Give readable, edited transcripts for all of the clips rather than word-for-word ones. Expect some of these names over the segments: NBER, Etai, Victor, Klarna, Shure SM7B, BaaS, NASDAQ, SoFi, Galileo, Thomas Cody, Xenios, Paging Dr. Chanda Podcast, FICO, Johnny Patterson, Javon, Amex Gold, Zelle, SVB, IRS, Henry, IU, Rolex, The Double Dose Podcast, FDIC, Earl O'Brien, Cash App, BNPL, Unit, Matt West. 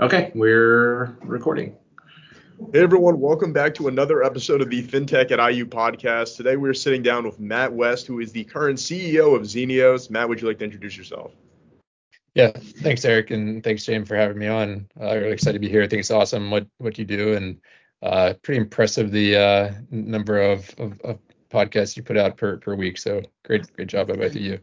Okay, we're recording. Hey everyone, welcome back to another episode of the FinTech at IU podcast. Today we're sitting down with Matt West, who is the current CEO of Xenios. Matt, would you like to introduce yourself? Yeah, thanks Eric, and thanks James for having me on. Really excited to be here. I think it's awesome what you do, and pretty impressive the number of podcasts you put out per week. So great job by both of you.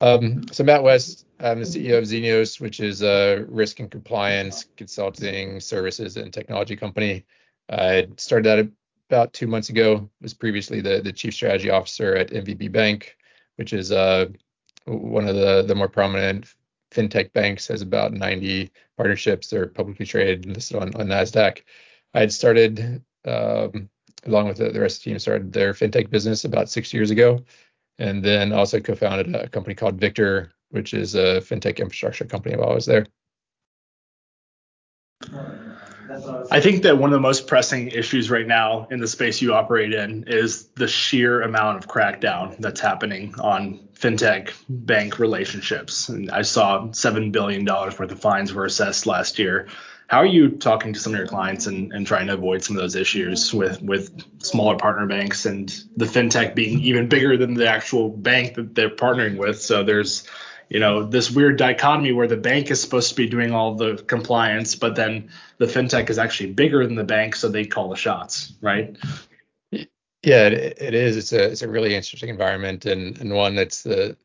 So Matt West, I'm the CEO of Xenios, which is a risk and compliance consulting services and technology company. I started that about 2 months ago. Was previously the chief strategy officer at MVB Bank, which is one of the more prominent fintech banks. Has about 90 partnerships. They're publicly traded and listed on NASDAQ. I had started, along with the rest of the team, started their fintech business about 6 years ago. And then also co-founded a company called Victor, which is a fintech infrastructure company while I was there. I think that one of the most pressing issues right now in the space you operate in is the sheer amount of crackdown that's happening on fintech bank relationships. And I saw $7 billion worth of fines were assessed last year. How are you talking to some of your clients and trying to avoid some of those issues with smaller partner banks and the fintech being even bigger than the actual bank that they're partnering with? So there's, this weird dichotomy where the bank is supposed to be doing all the compliance, but then the fintech is actually bigger than the bank, so they call the shots, right? Yeah, it is. It's a really interesting environment and one that's the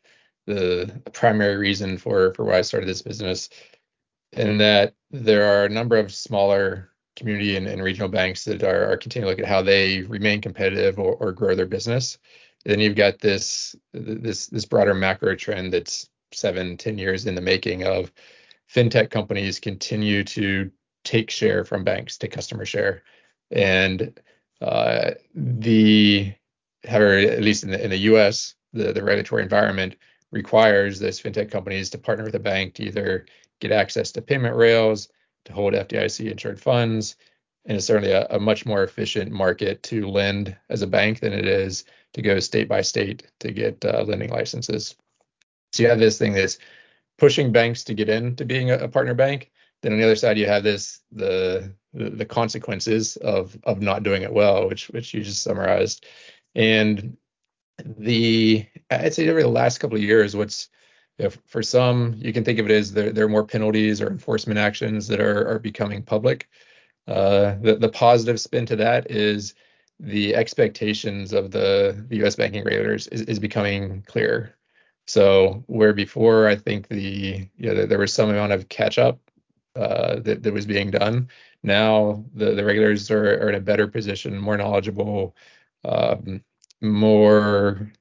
primary reason for why I started this business. In that there are a number of smaller community and regional banks that are continuing to look at how they remain competitive or grow their business. Then you've got this broader macro trend that's 7-10 years in the making of fintech companies continue to take share from banks, take customer share. And however, at least in the US, the regulatory environment requires those fintech companies to partner with a bank to either get access to payment rails, to hold FDIC insured funds, and it's certainly a much more efficient market to lend as a bank than it is to go state by state to get lending licenses. So you have this thing that's pushing banks to get into being a partner bank. Then on the other side, you have this the consequences of not doing it well, which you just summarized. And I'd say over the last couple of years, for some, you can think of it as there are more penalties or enforcement actions that are becoming public. The positive spin to that is the expectations of the U.S. banking regulators is becoming clearer. So where before, I think there was some amount of catch up that was being done. Now the regulators are in a better position, more knowledgeable, more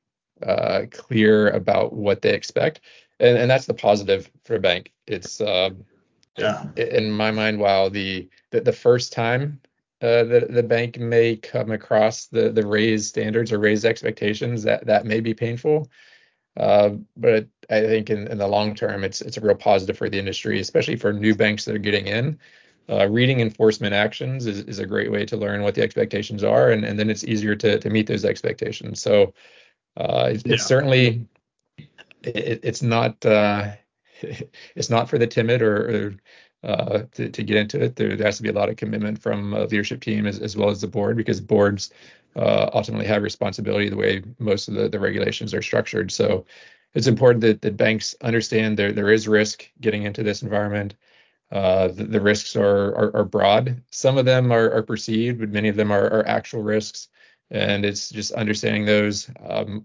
clear about what they expect. And that's the positive for a bank. It's in my mind, while the first time the bank may come across the raised standards or raised expectations, that may be painful. But I think in the long term, it's a real positive for the industry, especially for new banks that are getting in. Reading enforcement actions is a great way to learn what the expectations are, and then it's easier to meet those expectations. So it's certainly. It's not for the timid or to get into it. There has to be a lot of commitment from a leadership team as well as the board, because boards ultimately have responsibility the way most of the regulations are structured. So it's important that banks understand there is risk getting into this environment. The risks are broad. Some of them are perceived, but many of them are actual risks. And it's just understanding those.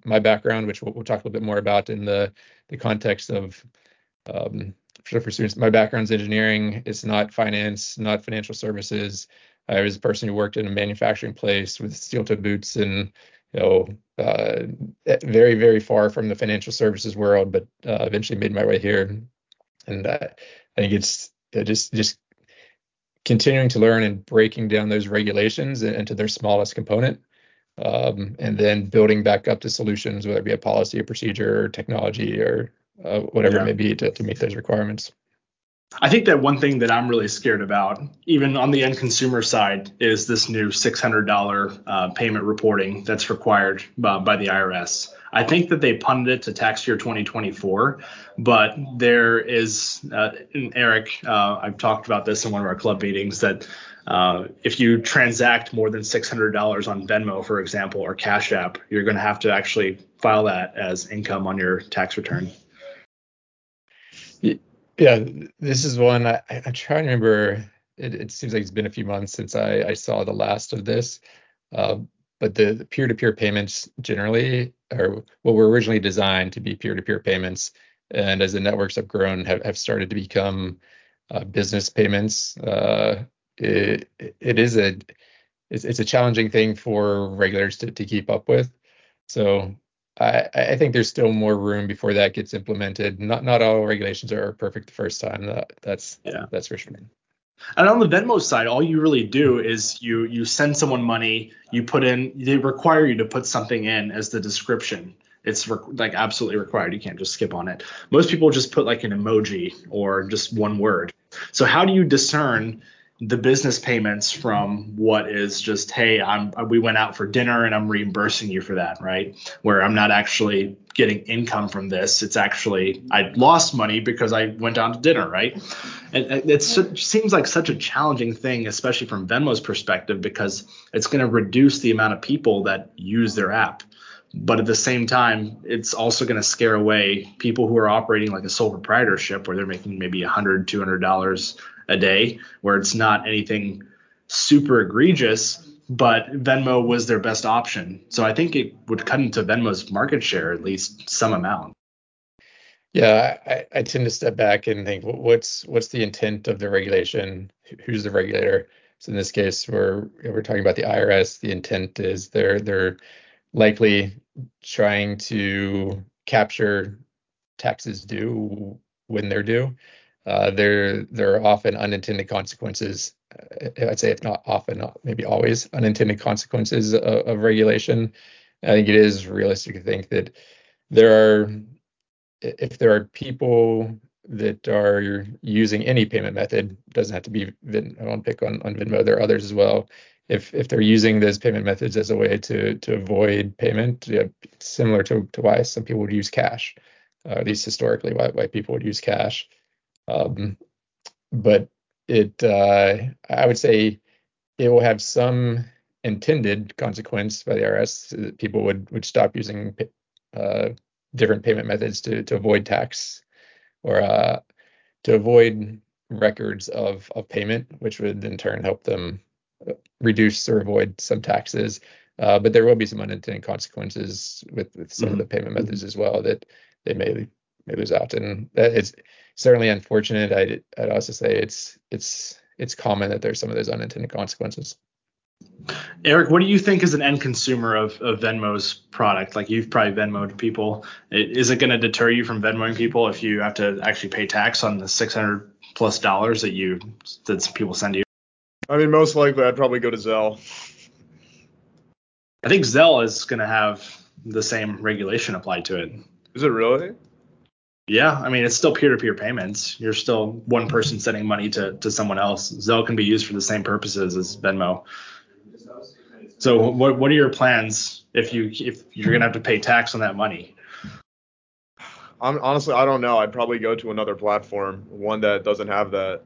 My background, which we'll talk a little bit more about in the context of for students, my background's engineering. It's not finance, not financial services. I was a person who worked in a manufacturing place with steel-toed boots, and very, very far from the financial services world. But eventually made my way here, and I think it's just continuing to learn and breaking down those regulations into their smallest component. And then building back up the solutions, whether it be a policy, a procedure, or technology, or whatever it may be to meet those requirements. I think that one thing that I'm really scared about, even on the end consumer side, is this new $600 payment reporting that's required by the IRS. I think that they punted it to tax year 2024, but there is, and Eric, I've talked about this in one of our club meetings, that if you transact more than $600 on Venmo, for example, or Cash App, you're going to have to actually file that as income on your tax return. Yeah, this is one I try to remember. It seems like it's been a few months since I saw the last of this, but the peer-to-peer payments generally are what were originally designed to be peer-to-peer payments, and as the networks have grown, have started to become business payments. It's a challenging thing for regulators to keep up with. So I think there's still more room before that gets implemented. Not all regulations are perfect the first time. That's for sure. And on the Venmo side, all you really do is you send someone money. You put in, they require you to put something in as the description. It's like absolutely required. You can't just skip on it. Most people just put like an emoji or just one word. So how do you discern the business payments from what is just, hey, we went out for dinner and I'm reimbursing you for that, right? Where I'm not actually getting income from this. It's actually, I lost money because I went down to dinner, right? And it seems like such a challenging thing, especially from Venmo's perspective, because it's going to reduce the amount of people that use their app. But at the same time, it's also going to scare away people who are operating like a sole proprietorship where they're making maybe $100, $200 a day, where it's not anything super egregious, but Venmo was their best option. So I think it would cut into Venmo's market share, at least some amount. Yeah, I tend to step back and think, what's the intent of the regulation? Who's the regulator? So in this case, we're talking about the IRS. The intent is they're likely trying to capture taxes due when they're due. There are often unintended consequences. I'd say if not often, maybe always unintended consequences of regulation. I think it is realistic to think that if there are people that are using any payment method, doesn't have to be Venmo. I won't pick on Venmo. There are others as well. If they're using those payment methods as a way to avoid payment, similar to why some people would use cash, at least historically, why people would use cash. But I would say it will have some intended consequence by the IRS that people would stop using different payment methods to avoid tax or to avoid records of payment, which would in turn help them reduce or avoid some taxes, but there will be some unintended consequences with some of the payment methods as well that they may lose out, and that is certainly unfortunate. I'd also say it's common that there's some of those unintended consequences. Eric, what do you think is an end consumer of Venmo's product? Like, you've probably Venmo'd people. Is it going to deter you from Venmoing people if you have to actually pay tax on the $600+ that people send you? I mean, most likely, I'd probably go to Zelle. I think Zelle is going to have the same regulation applied to it. Is it really? Yeah. I mean, it's still peer-to-peer payments. You're still one person sending money to someone else. Zelle can be used for the same purposes as Venmo. So what are your plans if you're going to have to pay tax on that money? Honestly, I don't know. I'd probably go to another platform, one that doesn't have that.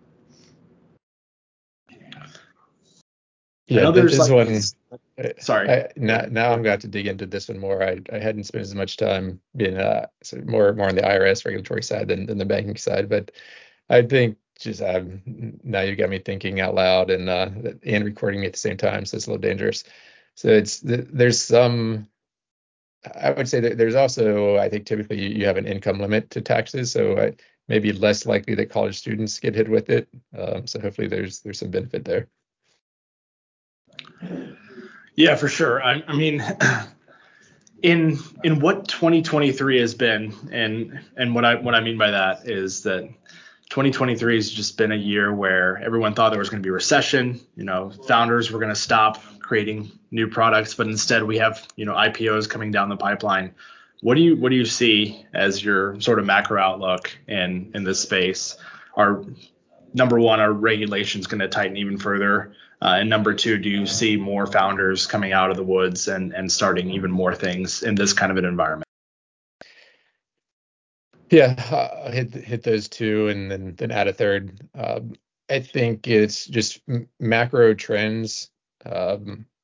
Yeah, this is one. Sorry. Now I'm going to have to dig into this one more. I hadn't spent as much time being more on the IRS regulatory side than the banking side, but I think now you got me thinking out loud and recording me at the same time, so it's a little dangerous. So I would say that there's also, I think typically you have an income limit to taxes, so maybe less likely that college students get hit with it. So hopefully there's some benefit there. Yeah, for sure. I mean, in what 2023 has been, and what I mean by that is that 2023 has just been a year where everyone thought there was going to be a recession. You know, founders were going to stop creating new products, but instead we have, IPOs coming down the pipeline. What do you see as your sort of macro outlook in this space? Are number one, are regulations going to tighten even further? And number two, do you see more founders coming out of the woods and starting even more things in this kind of an environment? Yeah, I'll hit those two and then add a third. I think it's just macro trends.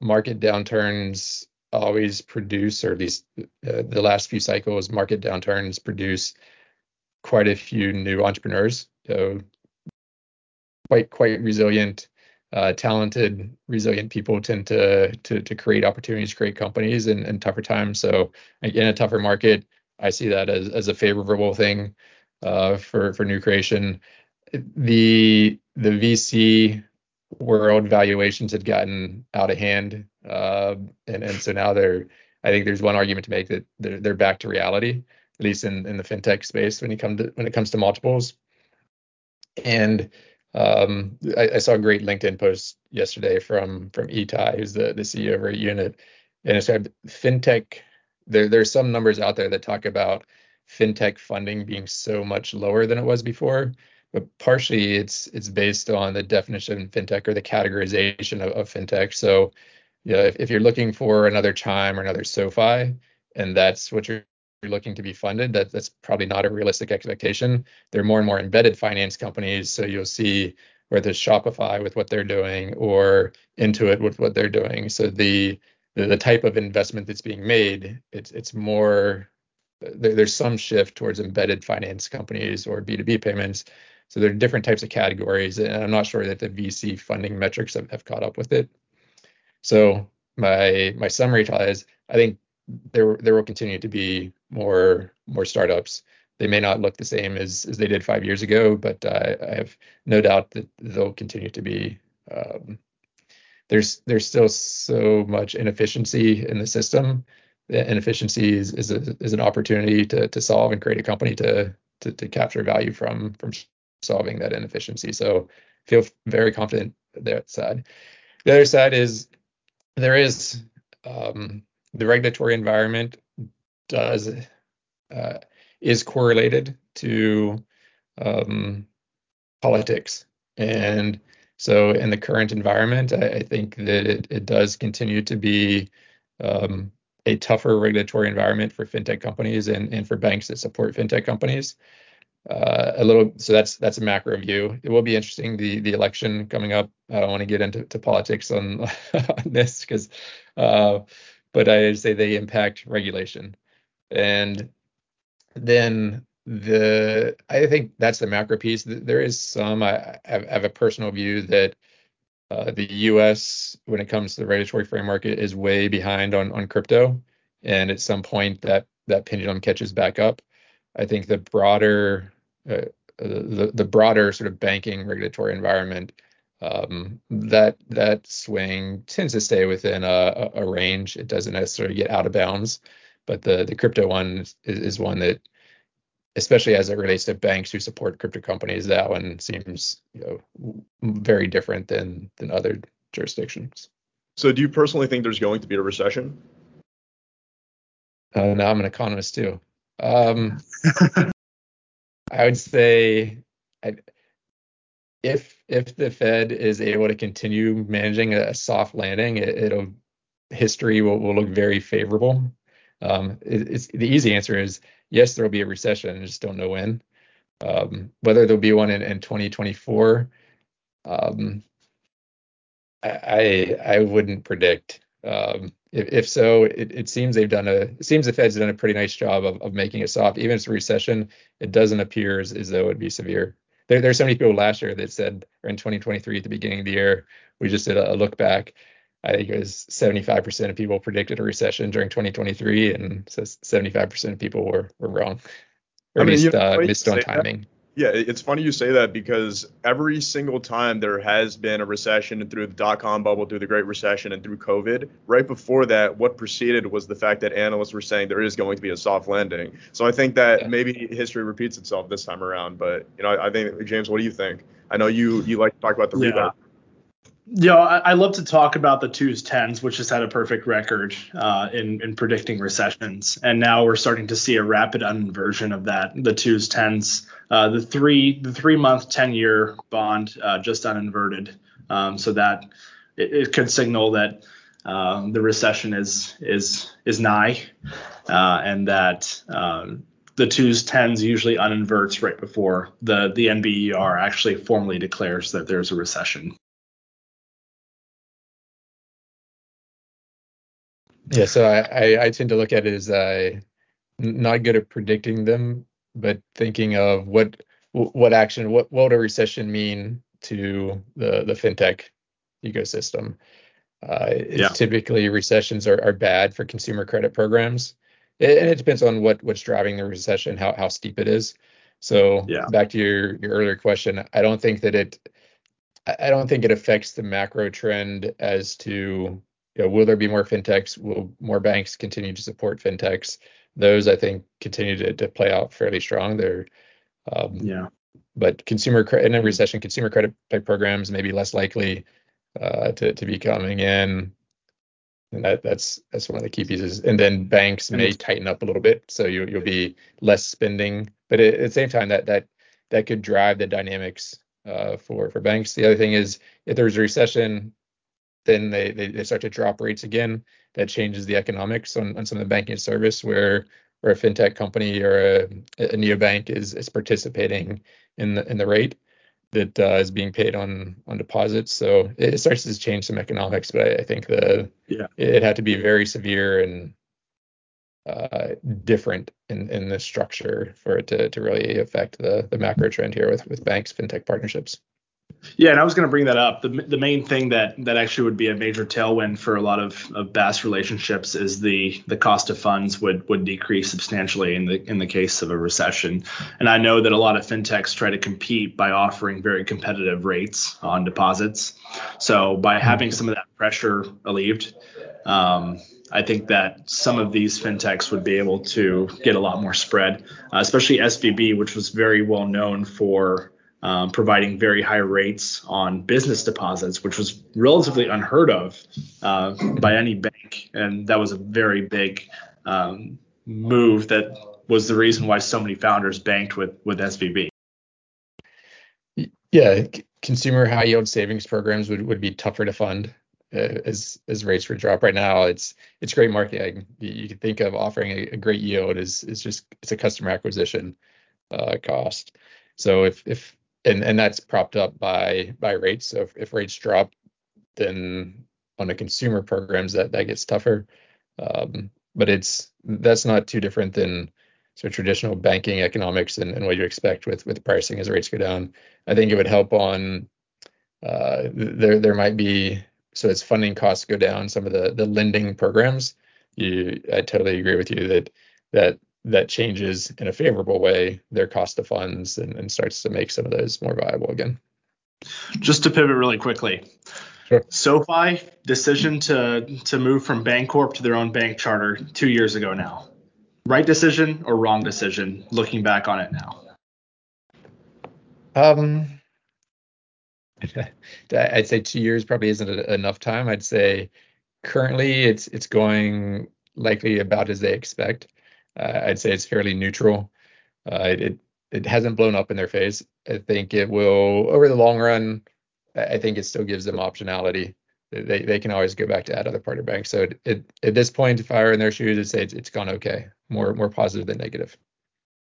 Market downturns always produce, or at least the last few cycles, market downturns produce quite a few new entrepreneurs. So quite resilient, talented, resilient people tend to create opportunities, create companies in tougher times. So in a tougher market, I see that as a favorable thing for new creation. The VC world valuations had gotten out of hand, and so now I think there's one argument to make that they're back to reality, at least in the fintech space when it comes to multiples. And I saw a great LinkedIn post yesterday from Etai, who's the CEO of Unit, and it said fintech. There's some numbers out there that talk about fintech funding being so much lower than it was before, but partially it's based on the definition of fintech or the categorization of fintech. So, if you're looking for another Chime or another SoFi, and that's what you're looking to be funded, that's probably not a realistic expectation. There are more and more embedded finance companies, so you'll see whether it's Shopify with what they're doing or Intuit with what they're doing. So the type of investment that's being made, it's more, there's some shift towards embedded finance companies or B2B payments. So there are different types of categories, and I'm not sure that the VC funding metrics have caught up with it. So my summary is, I think there will continue to be more startups. They may not look the same as they did 5 years ago, but I have no doubt that they'll continue to be. There's still so much inefficiency in the system. Inefficiency is an opportunity to solve and create a company to capture value from solving that inefficiency. So feel very confident that side. The other side is there is the regulatory environment is correlated to politics. And so in the current environment, I think that it does continue to be a tougher regulatory environment for fintech companies and for banks that support fintech companies. So that's a macro view. It will be interesting, the election coming up. I don't want to get into politics on this but I say they impact regulation. And then I think that's the macro piece. There is some. I have a personal view that the U.S., when it comes to the regulatory framework, is way behind on crypto, and at some point that pendulum catches back up. I think the broader broader sort of banking regulatory environment, that swing tends to stay within a range. It doesn't necessarily get out of bounds, but the crypto one is one that, especially as it relates to banks who support crypto companies, that one seems very different than other jurisdictions. So do you personally think there's going to be a recession? No, I'm an economist too. I would say if the Fed is able to continue managing a soft landing, history will look very favorable. It's the easy answer is yes, there'll be a recession. I just don't know when. Whether there'll be one in 2024, I wouldn't predict. If so, it seems the Fed's done a pretty nice job of making it soft. Even if it's a recession, it doesn't appear as though it'd be severe. There's so many people last year that said, or in 2023 at the beginning of the year, we just did a look back. I think it was 75% of people predicted a recession during 2023, and so 75% of people were wrong, or at least missed on timing. That. Yeah, it's funny you say that, because every single time there has been a recession, and through the dot-com bubble, through the Great Recession, and through COVID, right before that, what preceded was the fact that analysts were saying there is going to be a soft landing. So I think that maybe history repeats itself this time around. But I think, James, what do you think? I know you like to talk about the rebound. Yeah, I love to talk about the 2010s, which has had a perfect record in predicting recessions. And now we're starting to see a rapid inversion of that. The 2010s, the three month 10-year bond just uninverted. So that it could signal that the recession is nigh, and that the 2010s usually uninverts right before the NBER actually formally declares that there's a recession. Yeah, so I tend to look at it as not good at predicting them, but thinking of what would a recession mean to the fintech ecosystem. Typically, recessions are bad for consumer credit programs, and it depends on what's driving the recession, how steep it is. So back to your earlier question, I don't think it affects the macro trend as to, you know, will there be more fintechs? Will more banks continue to support fintechs? Those, I think, continue to play out fairly strong. They're but in a recession, consumer credit type programs may be less likely to be coming in, and that's one of the key pieces. And then banks may tighten up a little bit, so you'll be less spending. But at the same time, that could drive the dynamics for banks. The other thing is, if there's a recession, then they start to drop rates again. That changes the economics on some of the banking service where a fintech company or a neobank is participating in the rate that is being paid on deposits. So it starts to change some economics, but I think it had to be very severe and different in the structure for it to really affect the macro trend here with banks, fintech partnerships. Yeah, and I was going to bring that up. The main thing that actually would be a major tailwind for a lot of BaaS relationships is the cost of funds would decrease substantially in the case of a recession. And I know that a lot of fintechs try to compete by offering very competitive rates on deposits. So by having some of that pressure alleviated, I think that some of these fintechs would be able to get a lot more spread, especially SVB, which was very well known for providing very high rates on business deposits, which was relatively unheard of by any bank. And that was a very big move that was the reason why so many founders banked with SVB. Yeah, consumer high yield savings programs would be tougher to fund as rates would drop. Right now, it's great marketing. You can think of offering a great yield it's a customer acquisition cost. So if that's propped up by rates. So if rates drop, then on the consumer programs that gets tougher. But that's not too different than sort of traditional banking economics and what you expect with pricing as rates go down. I think it would help on there might be, so as funding costs go down, some of the lending programs. I totally agree with you that changes in a favorable way their cost of funds and starts to make some of those more viable again. Just to pivot really quickly. Sure. SoFi decision to move from Bancorp to their own bank charter 2 years ago now. Right decision or wrong decision looking back on it now? I'd say 2 years probably isn't enough time. I'd say currently it's going likely about as they expect. I'd say it's fairly neutral. It hasn't blown up in their face. I think it will over the long run. I think it still gives them optionality. They can always go back to add other partner banks. So at this point, if I were in their shoes, I'd say it's gone okay. More positive than negative.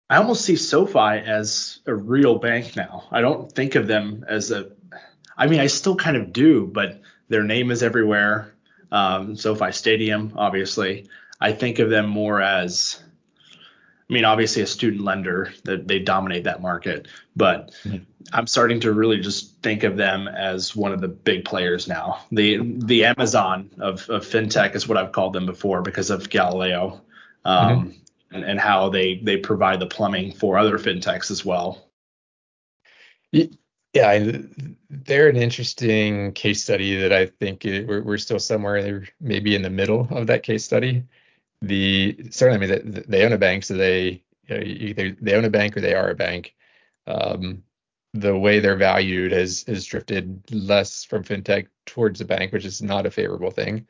I almost see SoFi as a real bank now. I don't think of them as I still kind of do, but their name is everywhere. SoFi Stadium, obviously. I think of them more as, obviously a student lender that they dominate that market, but I'm starting to really just think of them as one of the big players now. The Amazon of fintech is what I've called them before because of Galileo and how they provide the plumbing for other fintechs as well. Yeah, they're an interesting case study that I think we're still somewhere maybe in the middle of that case study. Certainly, they own a bank, so they own a bank or they are a bank. the way they're valued has drifted less from fintech towards the bank, which is not a favorable thing.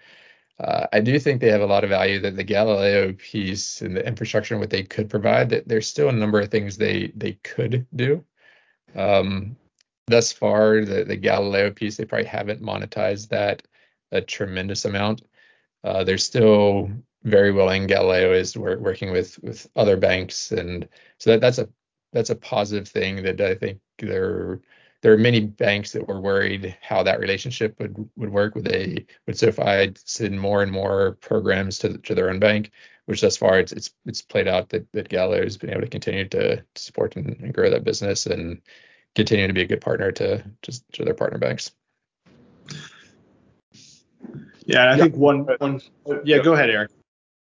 I do think they have a lot of value, that the Galileo piece and the infrastructure and what they could provide, that there's still a number of things they could do. Thus far, the Galileo piece, they probably haven't monetized that a tremendous amount. They're still very willing. Galileo is working with other banks, and so that's a positive thing. That I think there are many banks that were worried how that relationship would work. Would SoFi send more and more programs to their own bank? Which thus far it's played out that Galileo has been able to continue to support and grow that business and continue to be a good partner to their partner banks. Yeah, I think one. Yeah, go ahead, Eric.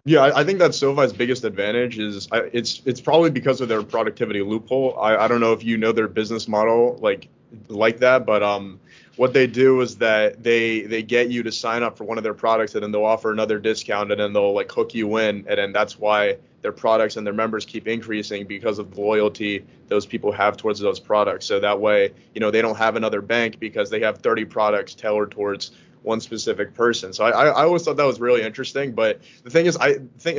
Yeah, I think that's SoFi's biggest advantage is it's probably because of their productivity loophole. I don't know if you know their business model like that, but what they do is that they get you to sign up for one of their products, and then they'll offer another discount, and then they'll hook you in, and then that's why their products and their members keep increasing because of the loyalty those people have towards those products. So that way, they don't have another bank because they have 30 products tailored towards one specific person. So I always thought that was really interesting. But the thing is,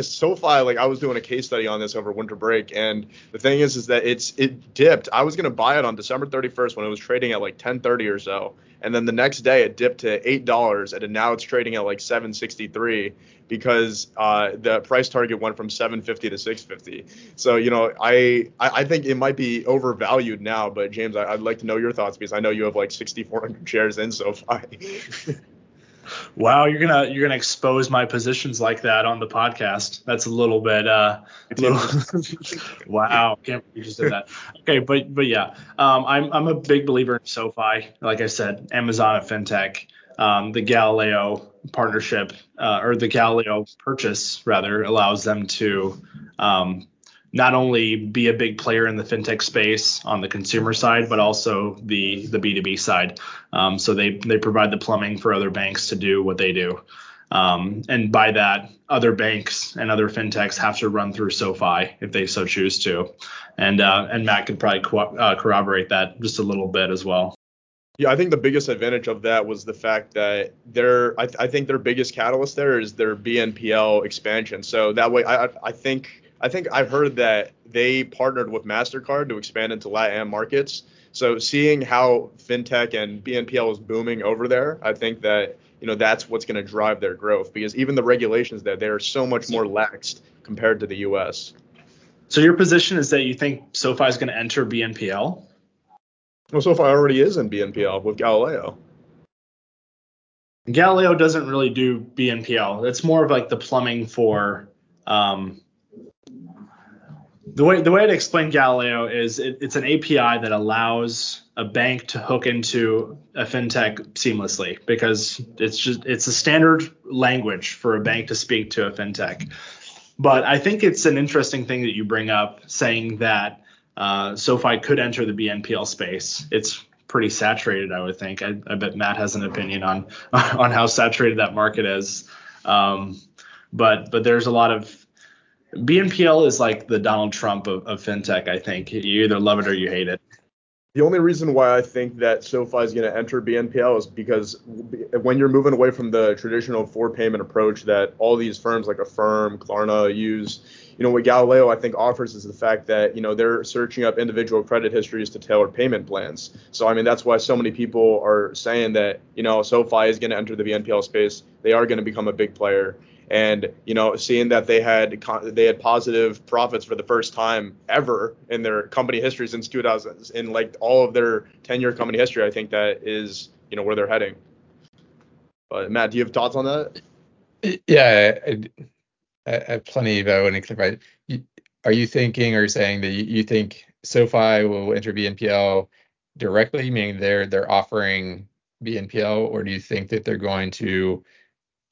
SoFi, I was doing a case study on this over winter break, and the thing is that it dipped. I was going to buy it on December 31st when it was trading at 1030 or so, and then the next day it dipped to $8, and now it's trading at $763 because the price target went from $750 to $650. So I think it might be overvalued now. But James, I'd like to know your thoughts because I know you have 6,400 shares in SoFi. Wow, you're gonna expose my positions like that on the podcast. That's a little bit wow, can't believe you just did that. Okay, but yeah. I'm a big believer in SoFi. Like I said, Amazon at fintech, the Galileo partnership or the Galileo purchase rather allows them to not only be a big player in the fintech space on the consumer side, but also the B2B side. So they provide the plumbing for other banks to do what they do. And by that, other banks and other fintechs have to run through SoFi if they so choose to. And Matt could probably corroborate that just a little bit as well. Yeah, I think the biggest advantage of that was the fact that I think their biggest catalyst there is their BNPL expansion. So that way, I think I've heard that they partnered with MasterCard to expand into LATAM markets. So seeing how fintech and BNPL is booming over there, I think that that's what's going to drive their growth because even the regulations there, they are so much more laxed compared to the U.S. So your position is that you think SoFi is going to enter BNPL? Well, SoFi already is in BNPL with Galileo. Galileo doesn't really do BNPL. It's more of the plumbing for The way to explain Galileo is it's an API that allows a bank to hook into a fintech seamlessly because it's a standard language for a bank to speak to a fintech. But I think it's an interesting thing that you bring up saying that SoFi could enter the BNPL space. It's pretty saturated, I would think. I bet Matt has an opinion on how saturated that market is. But there's a lot of BNPL is the Donald Trump of fintech, I think. You either love it or you hate it. The only reason why I think that SoFi is going to enter BNPL is because when you're moving away from the traditional four-payment approach that all these firms like Affirm, Klarna use, what Galileo I think offers is the fact that, they're searching up individual credit histories to tailor payment plans. So, that's why so many people are saying that, SoFi is going to enter the BNPL space. They are going to become a big player. And, seeing that they had positive profits for the first time ever in their company history since 2000, in all of their 10-year company history, I think that is, where they're heading. But Matt, do you have thoughts on that? Yeah, I have plenty, but I wouldn't clarify. Are you thinking or saying that you think SoFi will enter BNPL directly, meaning they're offering BNPL, or do you think that they're going to?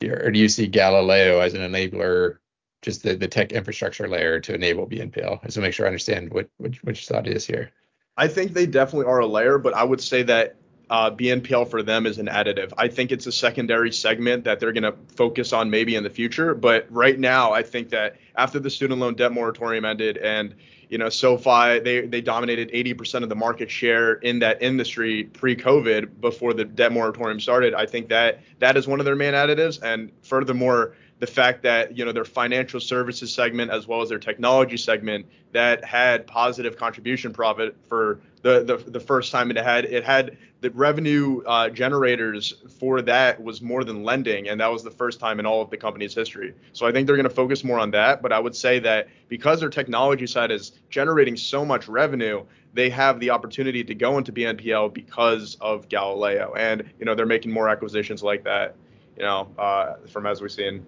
Or do you see Galileo as an enabler, just the tech infrastructure layer to enable BNPL? So make sure I understand what your thought is here. I think they definitely are a layer, but I would say that BNPL for them is an additive. I think it's a secondary segment that they're going to focus on maybe in the future. But right now, I think that after the student loan debt moratorium ended and You know, SoFi, they dominated 80% of the market share in that industry pre-COVID before the debt moratorium started. I think that is one of their main additives. And furthermore, the fact that, you know, their financial services segment as well as their technology segment that had positive contribution profit for the first time it had the revenue generators for that was more than lending. And that was the first time in all of the company's history. So I think they're going to focus more on that. But I would say that because their technology side is generating so much revenue, they have the opportunity to go into BNPL because of Galileo. And, you know, they're making more acquisitions like that, you know, from as we've seen.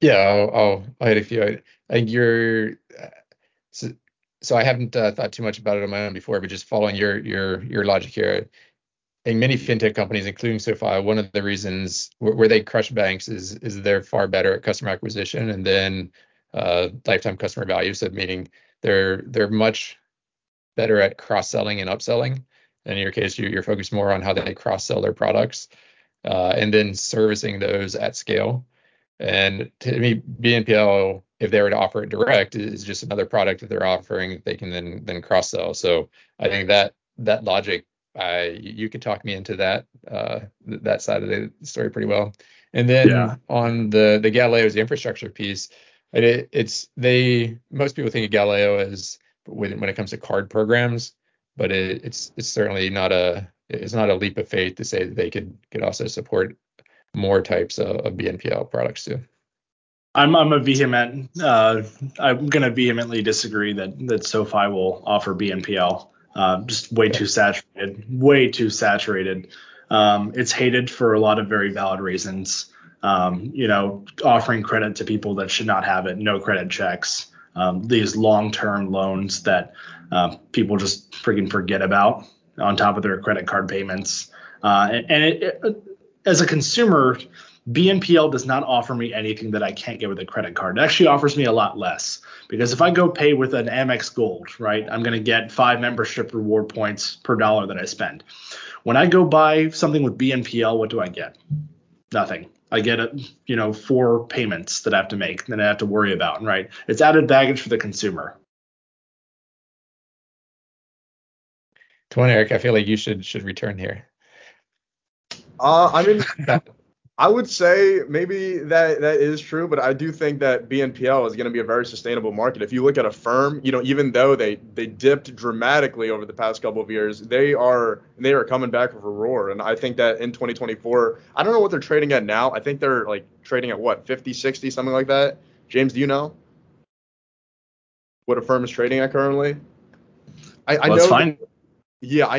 Yeah, I'll hit a few. I think you're so I haven't thought too much about it on my own before, but just following your logic here, I think many fintech companies, including SoFi, one of the reasons where they crush banks is they're far better at customer acquisition and then lifetime customer value. So meaning they're much better at cross-selling and upselling. And in your case, you're focused more on how they cross-sell their products and then servicing those at scale. And to me, BNPL, if they were to offer it direct, is just another product that they're offering that they can then cross sell. So I think that logic, you could talk me into that side of the story pretty well. And then on the Galileo's infrastructure piece, most people think of Galileo as when it comes to card programs, but it's certainly not a leap of faith to say that they could also support more types of BNPL products too. I'm going to vehemently disagree that SoFi will offer BNPL. Just way too saturated. It's hated for a lot of very valid reasons. You know, offering credit to people that should not have it, no credit checks, these long-term loans that people just freaking forget about on top of their credit card payments. As a consumer, BNPL does not offer me anything that I can't get with a credit card. It actually offers me a lot less, because if I go pay with an Amex Gold, right, I'm going to get 5 membership reward points per dollar that I spend. When I go buy something with BNPL, what do I get? Nothing. I get, 4 payments that I have to make that I have to worry about, right? It's added baggage for the consumer. Come on, Eric. I feel like you should return here. I would say maybe that is true, but I do think that BNPL is going to be a very sustainable market. If you look at Affirm, even though they dipped dramatically over the past couple of years, they are coming back with a roar. And I think that in 2024, I don't know what they're trading at now. I think they're like trading at what, 50, 60, something like that. James, do you know what Affirm is trading at currently? I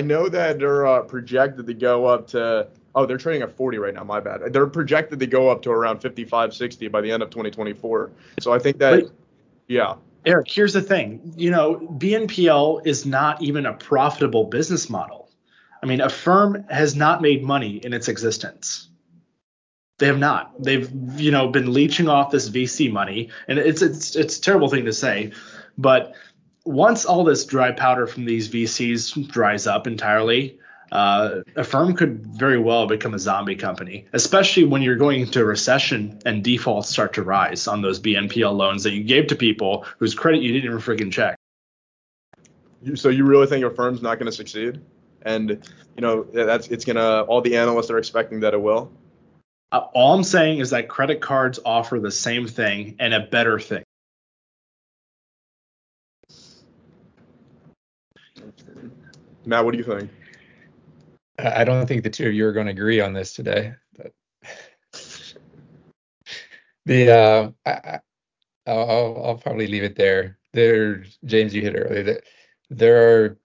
know that they're projected to go up to. Oh, they're trading at 40 right now. My bad. They're projected to go up to around 55, 60 by the end of 2024. So I think that, Eric, here's the thing. BNPL is not even a profitable business model. I mean, Affirm has not made money in its existence. They have not. They've, been leeching off this VC money, and it's a terrible thing to say, but once all this dry powder from these VCs dries up entirely, Affirm could very well become a zombie company, especially when you're going into a recession and defaults start to rise on those BNPL loans that you gave to people whose credit you didn't even freaking check. So you really think Affirm's not going to succeed? And, all the analysts are expecting that it will? All I'm saying is that credit cards offer the same thing and a better thing. Matt, what do you think? I don't think the two of you are going to agree on this today. But I'll probably leave it there. James, you hit earlier that there are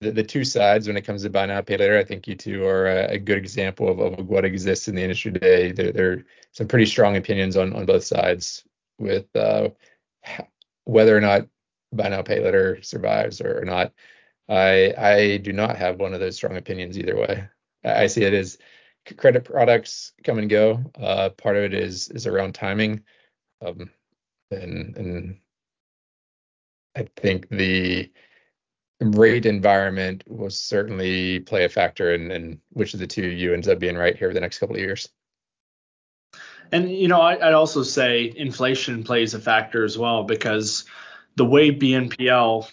the two sides when it comes to buy now, pay later. I think you two are a good example of what exists in the industry today. There are some pretty strong opinions on both sides with whether or not buy now, pay later survives or not. I do not have one of those strong opinions either way. I see it as credit products come and go. Part of it is around timing, and I think the rate environment will certainly play a factor in which of the two you ends up being right here over the next couple of years. And I'd also say inflation plays a factor as well, because the way BNPL,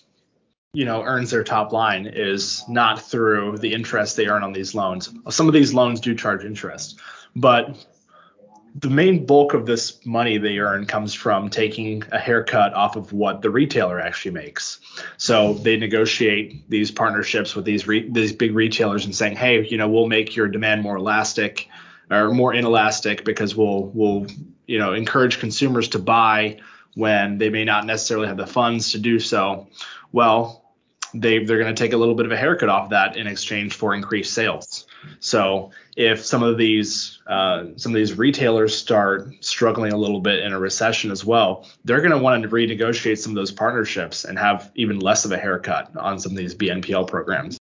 you know, earns their top line is not through the interest they earn on these loans. Some of these loans do charge interest, but the main bulk of this money they earn comes from taking a haircut off of what the retailer actually makes. So they negotiate these partnerships with these big retailers and saying, hey, you know, we'll make your demand more elastic or more inelastic because we'll you know, encourage consumers to buy when they may not necessarily have the funds to do so. Well, they're going to take a little bit of a haircut off that in exchange for increased sales. So if some of these retailers start struggling a little bit in a recession as well, they're going to want to renegotiate some of those partnerships and have even less of a haircut on some of these BNPL programs.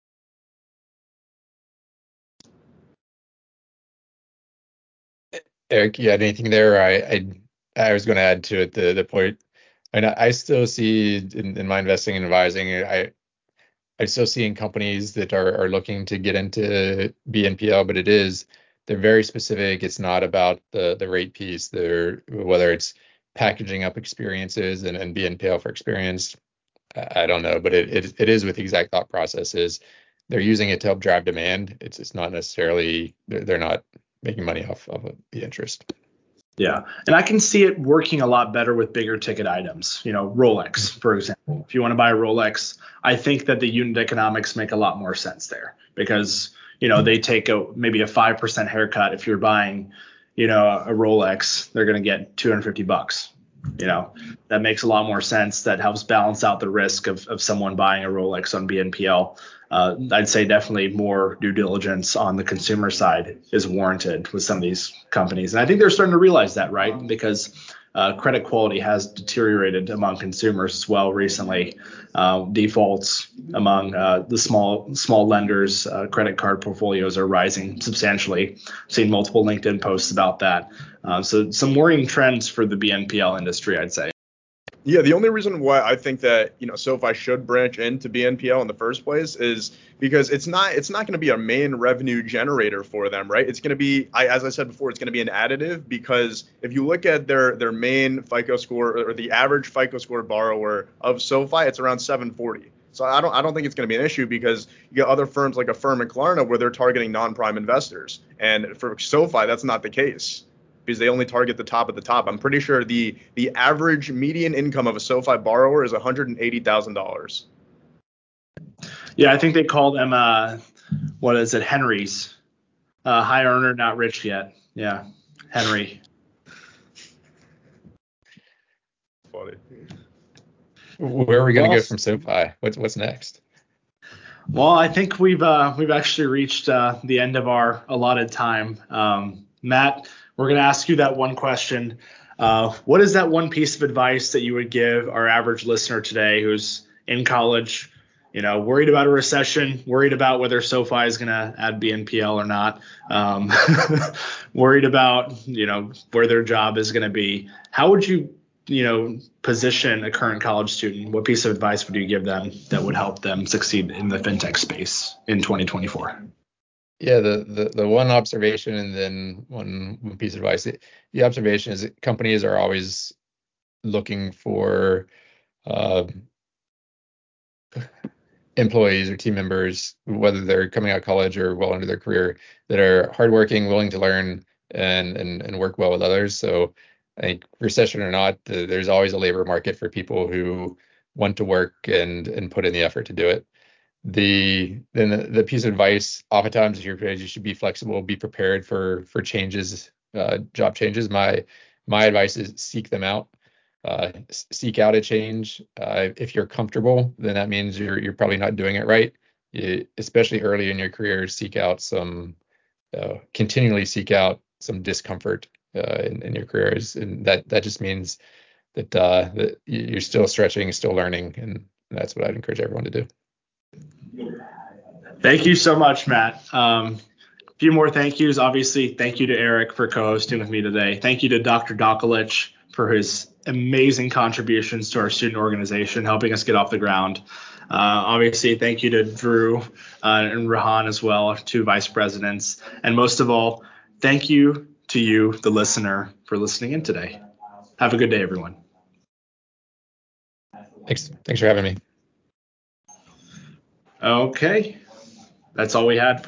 Eric, you had anything there? I was going to add to it the point. And I still see in my investing and advising, I'm still seeing companies that are looking to get into BNPL, but they're very specific. It's not about the rate piece. Whether it's packaging up experiences and BNPL for experience, I don't know, but it is with exact thought processes. They're using it to help drive demand. It's not necessarily, they're not making money off of the interest. Yeah. And I can see it working a lot better with bigger ticket items, you know, Rolex, for example. If you want to buy a Rolex, I think that the unit economics make a lot more sense there because, you know, they take maybe a 5% haircut. If you're buying, you know, a Rolex, they're going to get $250. You know, that makes a lot more sense. That helps balance out the risk of someone buying a Rolex on BNPL. I'd say definitely more due diligence on the consumer side is warranted with some of these companies. And I think they're starting to realize that, right? Because credit quality has deteriorated among consumers as well recently. Defaults among the small lenders, credit card portfolios are rising substantially. I've seen multiple LinkedIn posts about that. So some worrying trends for the BNPL industry, I'd say. Yeah, the only reason why I think that, you know, SoFi should branch into BNPL in the first place is because it's not going to be a main revenue generator for them, right? It's going to be, as I said before, it's going to be an additive, because if you look at their main FICO score, or the average FICO score borrower of SoFi, it's around 740. So I don't think it's going to be an issue, because you got other firms like Affirm and Klarna where they're targeting non-prime investors, and for SoFi that's not the case, because they only target the top of the top. I'm pretty sure the average median income of a SoFi borrower is $180,000. Yeah, I think they call them, Henry's? High earner, not rich yet. Yeah, Henry. Funny. Where are we going to go from SoFi? What's next? Well, I think we've actually reached the end of our allotted time. Matt, we're going to ask you that one question. What is that one piece of advice that you would give our average listener today who's in college, you know, worried about a recession, worried about whether SoFi is going to add BNPL or not, worried about, you know, where their job is going to be? How would you, you know, position a current college student? What piece of advice would you give them that would help them succeed in the fintech space in 2024? Yeah, the one observation and then one piece of advice. The observation is that companies are always looking for employees or team members, whether they're coming out of college or well into their career, that are hardworking, willing to learn, and work well with others. So I think, recession or not, there's always a labor market for people who want to work and put in the effort to do it. The piece of advice, oftentimes if you're prepared, you should be flexible, be prepared for changes, job changes. My advice is seek them out, seek out a change. If you're comfortable, then that means you're probably not doing it right. Especially early in your career, continually seek out some discomfort in your careers, and that just means that you're still stretching, still learning, and that's what I'd encourage everyone to do. Thank you so much, Matt. A few more thank yous. Obviously, thank you to Eric for co-hosting with me today. Thank you to Dr. Dokulich for his amazing contributions to our student organization, helping us get off the ground. Obviously, thank you to Drew and Rahan as well, our two vice presidents. And most of all, thank you to you, the listener, for listening in today. Have a good day, everyone. Thanks for having me. Okay. That's all we had for